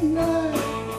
After midnight,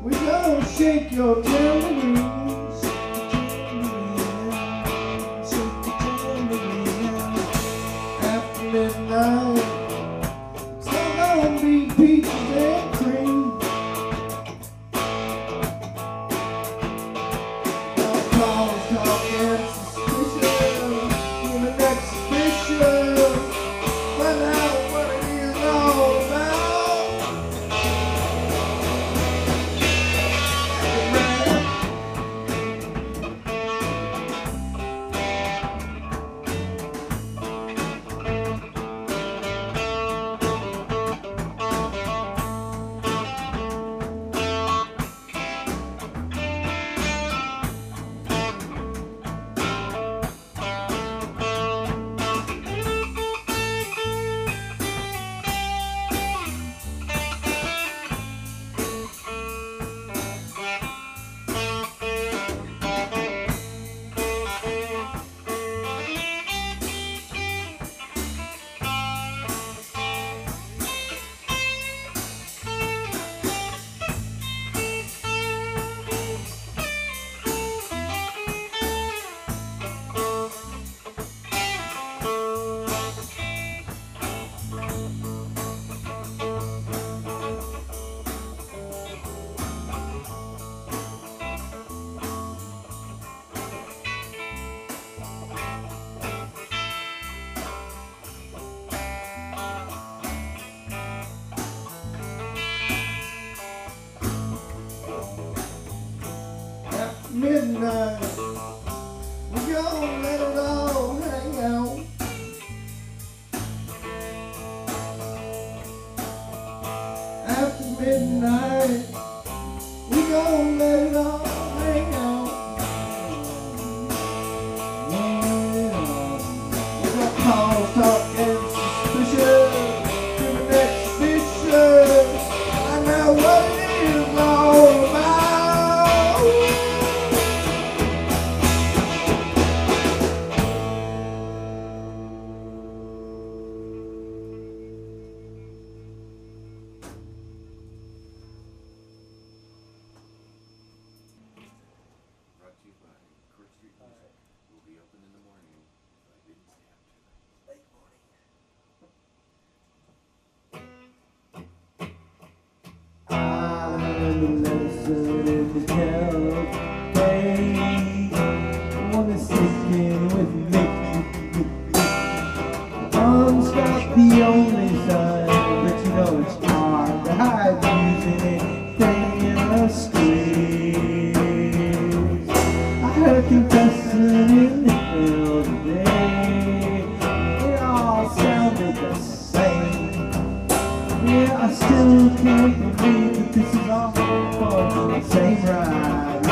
we don't shake your tambourines, shake your tambourines. After midnight, it's gonna be peaches and cream. Our calls come in suspicious, even exhibition. Find out what it is all about. Midnight, we gonna let it all hang out. After midnight, we gonna let it all hang out. Yeah. We got calls, talk, and suspicion to the next mission. I know what it is all about. Listen to help, hey, wanna sit in with me. Thumb's not the only side, but you know it's hard to hide using anything in a squeeze. I heard a confession in hell today, it all sounded the same. Yeah, I still can't believe that this is all for the same rhyme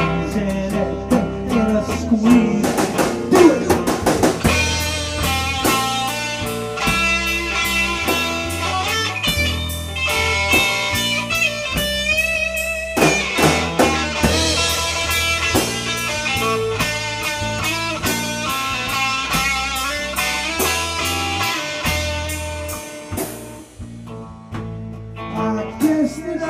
and a squeeze. I guess that I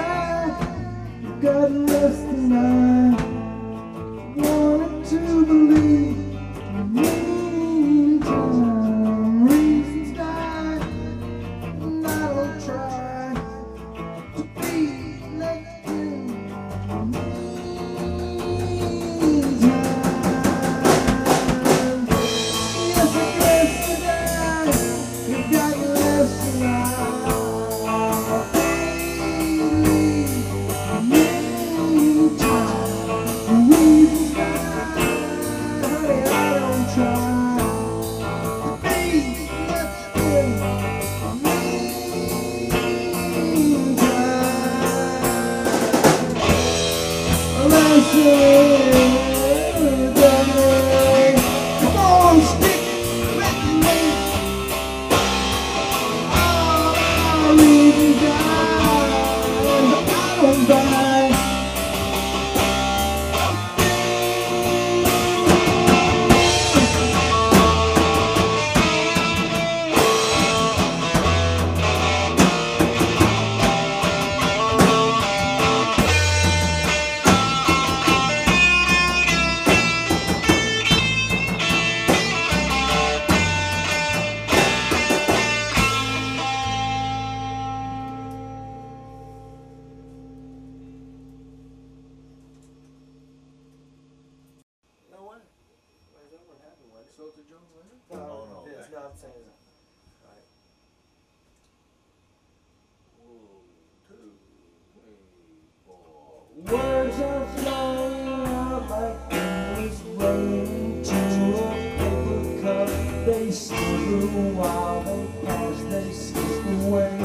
the wild as they slip away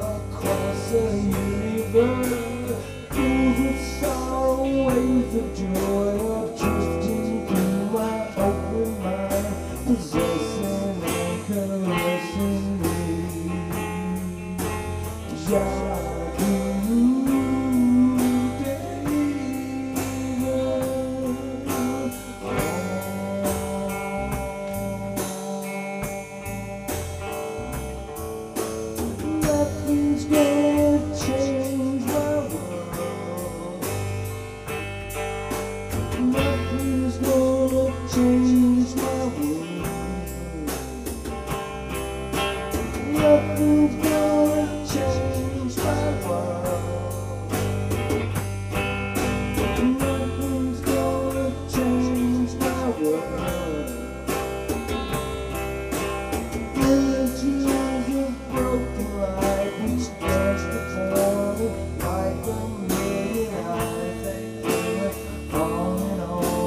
across the universe. Ooh, it's far away the joy of drifting through my open mind, possessing and caressing me. Yeah, nothing's gonna change my world. Nothing's gonna change my world. Nothing's gonna change my world. Images of broken light which dance before me like a midnight. They live on inside.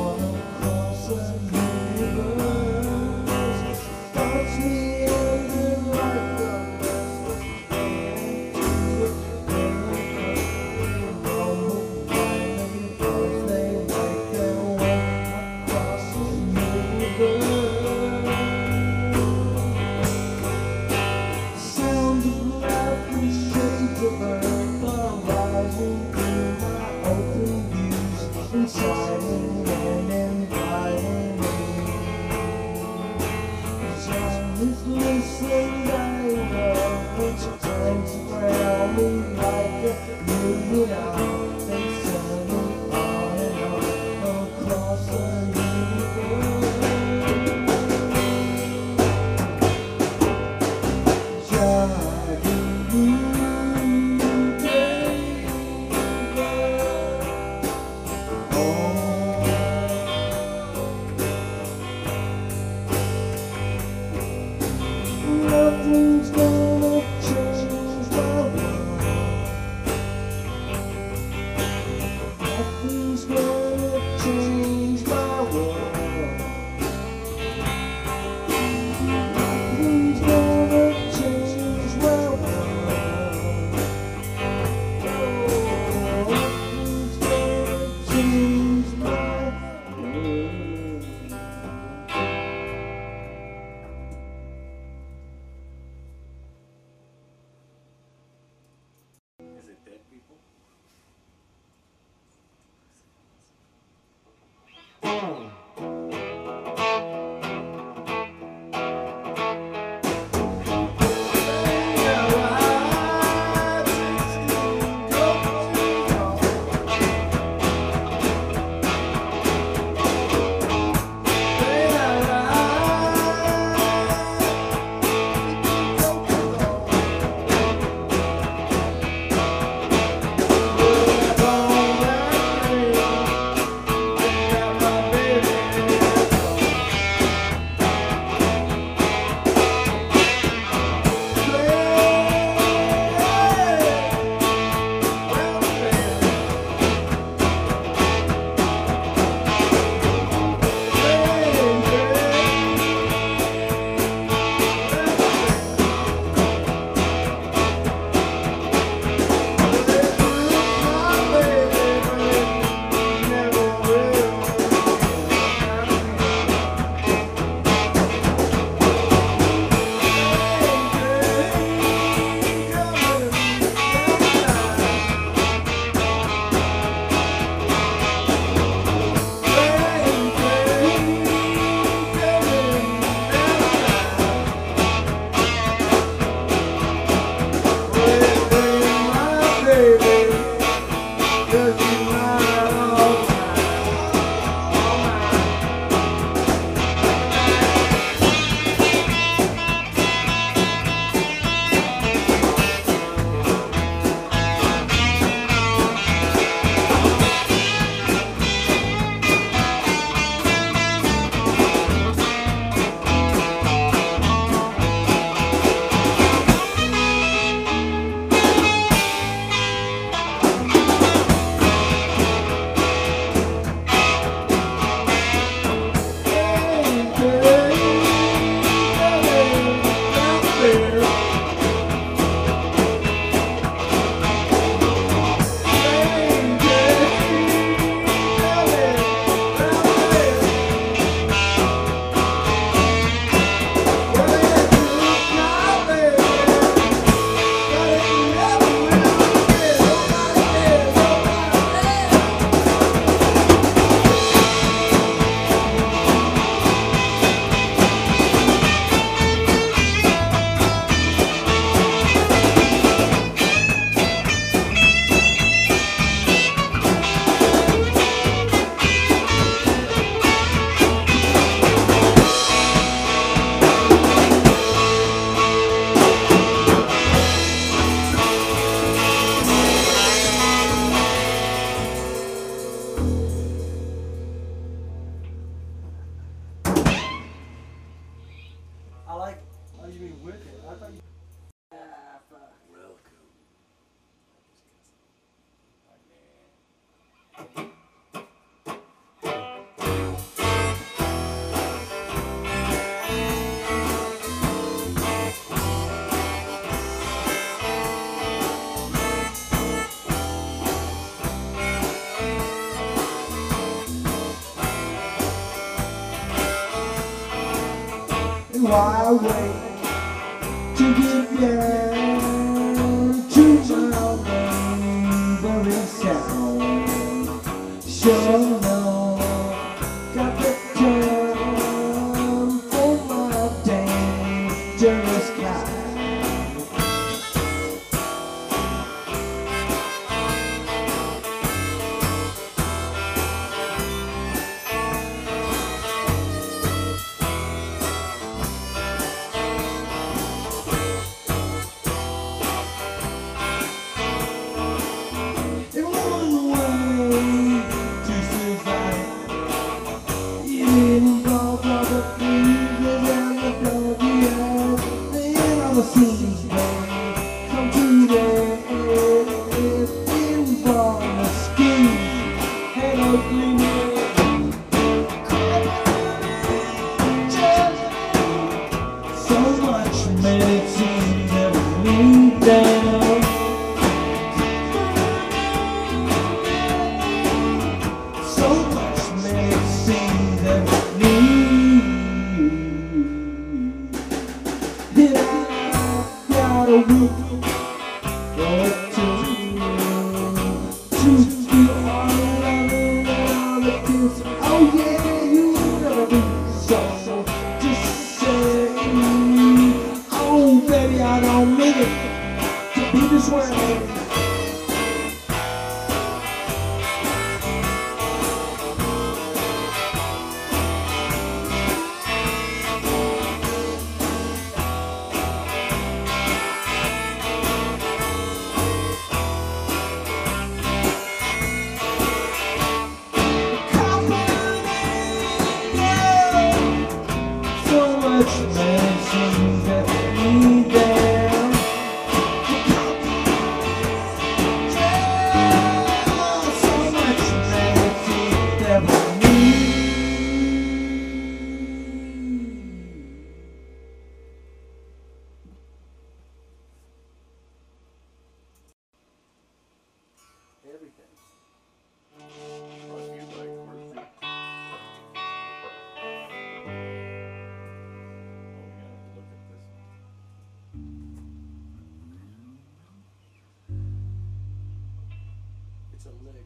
Nothing's gonna change my world. Nothing's gonna change my world. Nothing's gonna change my world. Nothing's gonna change my world. Baby. Oh, you mean with it? I thought you... Ah, fuck. Welcome. I just got some... Why wait to get there, to my memory sound? Sure enough, got the time for my dangerous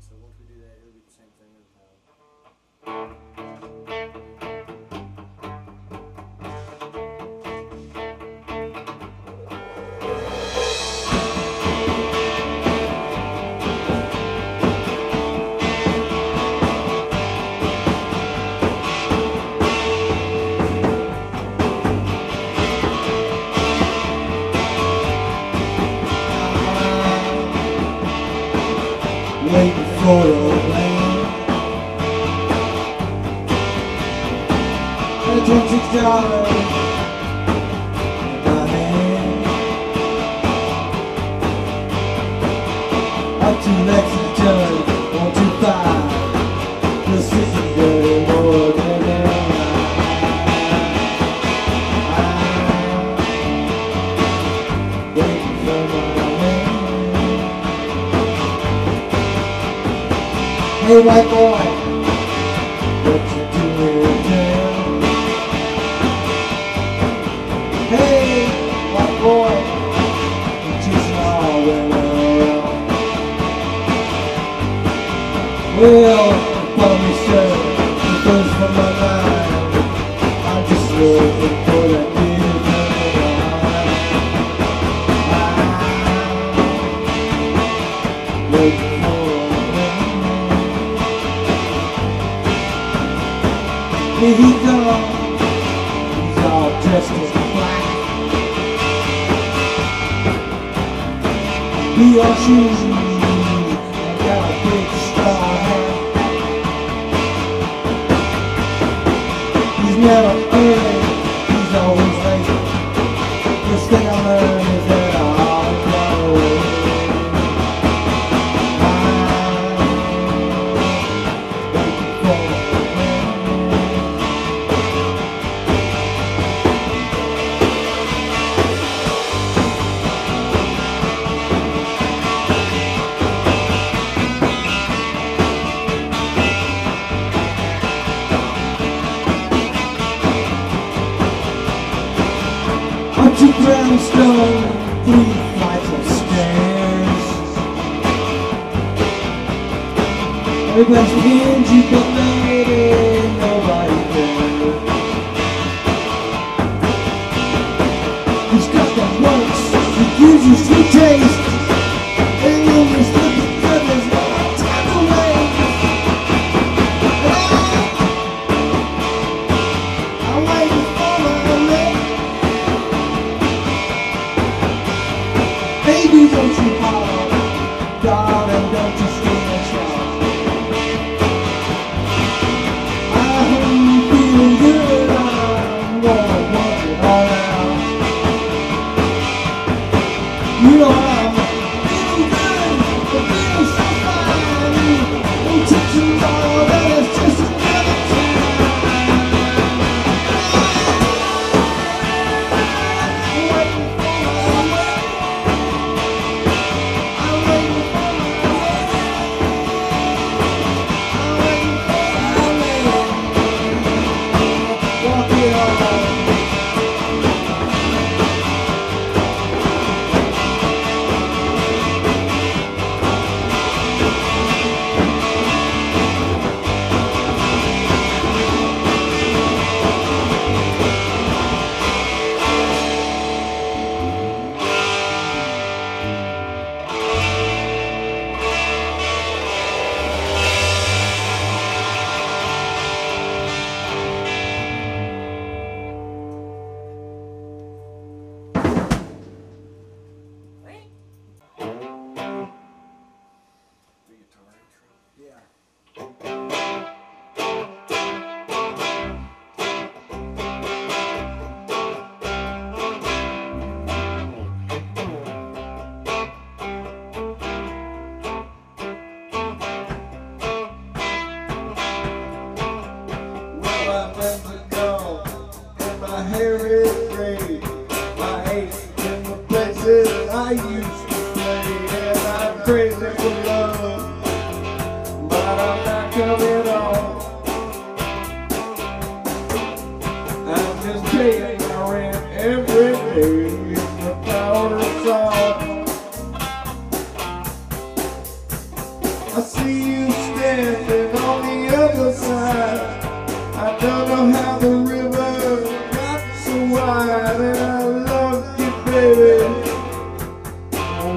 So once we do that, it'll be the same thing as how. Hey white boy, what you doing again? Hey white boy, you're chasing all the way. Well, probably so, it goes from my mind. I'm just looking for that new girl. I'm looking. Here he comes, he's all dressed as black. He all shoes and got a big straw hat. He's never early, he's always late. Two grams stone, 3 flights of stairs. Everybody's been you but maybe nobody there. He's got the works, the uses, the taste, and then he's looking for this time away. I'm waiting for my man. Baby, don't you holler, darling, don't you scream and shout. I'm feeling good, I'm gonna want you all around. You know I'm feeling good, I'm feeling so fine. I'm touching all that, it's just another time. I'm waiting for my man. I used to play, and I'm crazy for love, but I'm not coming on. I'm just paying my rent every day without a song. I see you standing on the other side. I don't know how the river got so wide, and I love you, baby.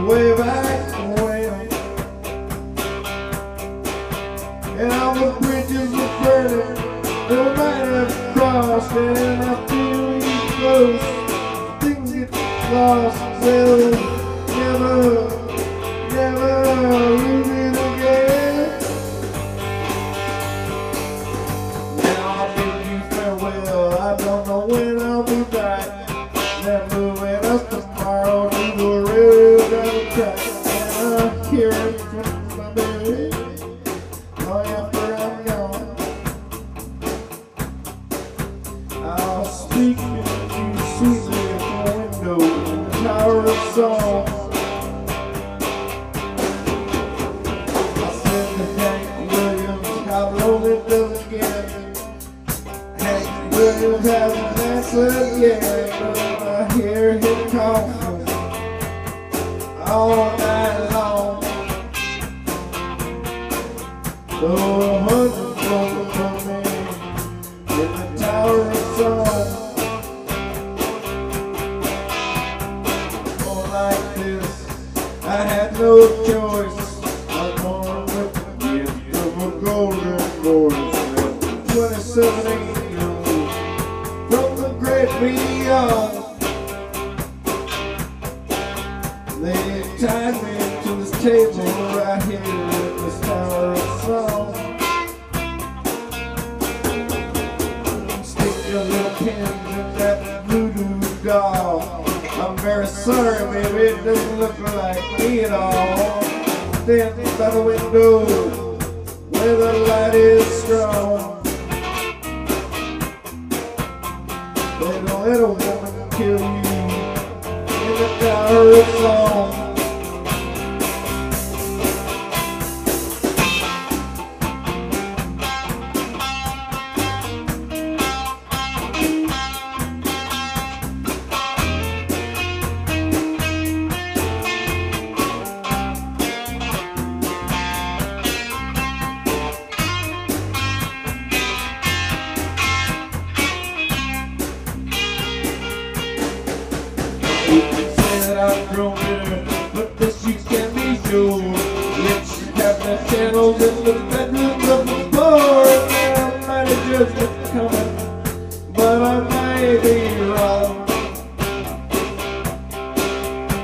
Way back when, and all the bridges were burning, they might have crossed, and I feel you close. Things get lost, they'll never, never leave it again. Now I bid you farewell. I don't know when I'll be back. They're moving us tomorrow to the river. And I'm hearing from my baby, oh, after I'm gone. I'll speak and you see me at the window in the tower of song. I said to Hank Williams, how lonely does it get? Hank Williams hasn't answered yet, but I hear him call all night long. So a hundred people for me in the tower of song. All like this, I had no choice. I was born with the gift of a golden voice. 27 angels from the great beyond. They tied me to this table right here with this tower of song. Stick your little pins in that voodoo doll. I'm very sorry, baby, it doesn't look like me at all. Stand by the window where the light is strong. They don't let a woman kill you in the power of song. I've grown bitter, but the sheets can be sure. Let's have the channels in the bedroom of the floor. I might have just been coming, but I might be wrong.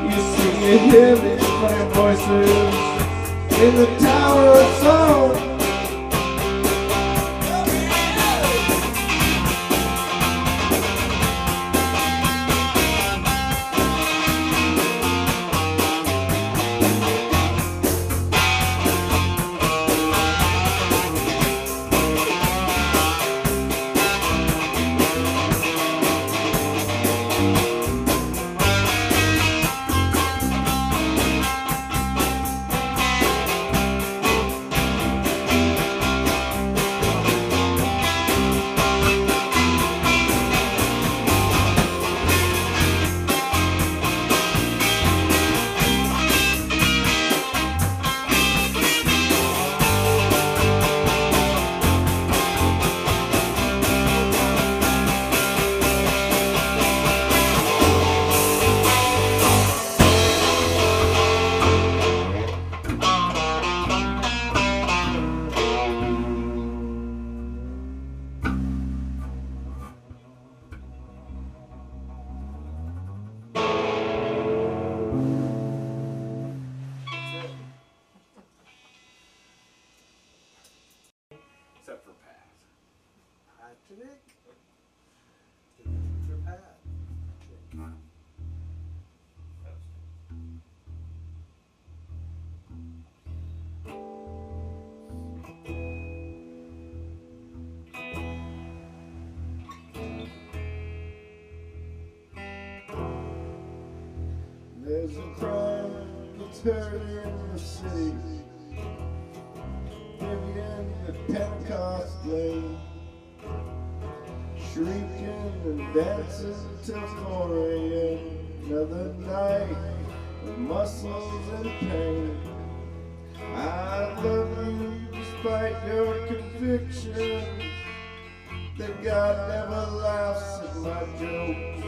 You see, you hear these funny voices in the tower of song. Except for Pat. Patrick. For Pat. Patrick. There's a crime that's hurting in the city. Pentecost play, shrieking and dancing till 4 a.m. Another night with muscles in pain. I love you despite your conviction that God never laughs at my jokes.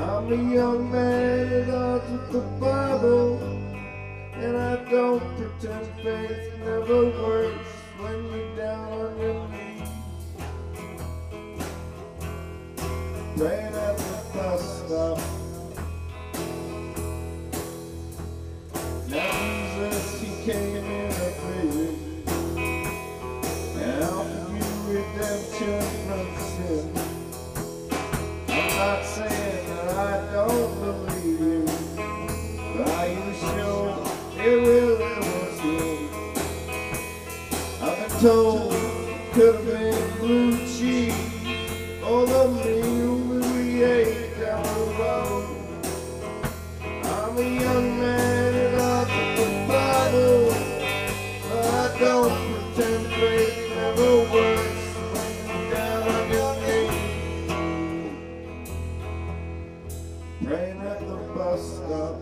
I'm a young man at odds with the Bible, and I don't pretend faith never works when you're down on your knees. Praying at the bus stop. Now Jesus, he came in a prison. Now for you, redemption from sin. I'm not saying that I don't believe you, but are you sure it really was you? I've been told it could have been blue cheese or the meal we ate down the road. I'm a young man and I'm a bottle, but I don't pretend faith never works when you're down on your knees. Praying at the bus stop.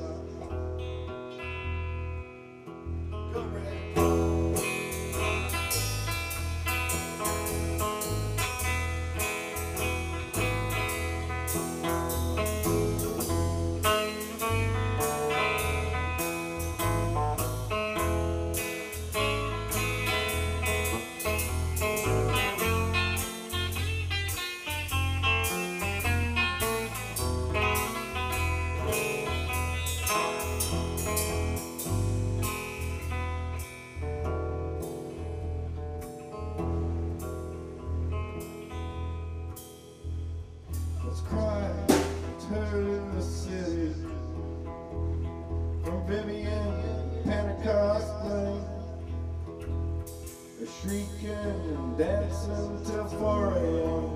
dancing till 4 a.m.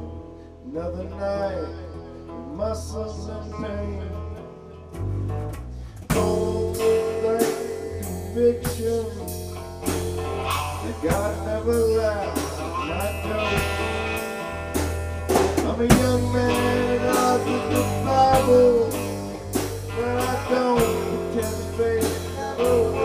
Another night, with muscles in pain. Oh, that conviction that God never laughs at my joke. I'm a young man out of the Bible, but I don't pretend faith. Oh,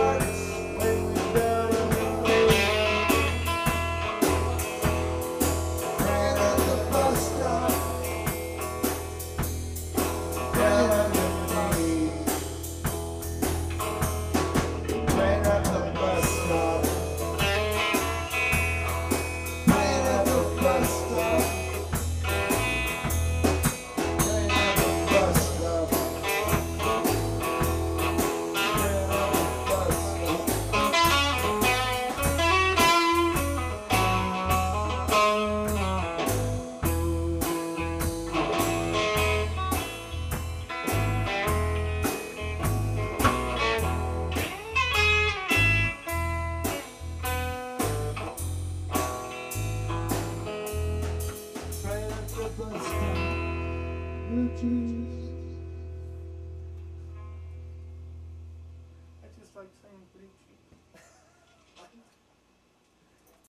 Jesus.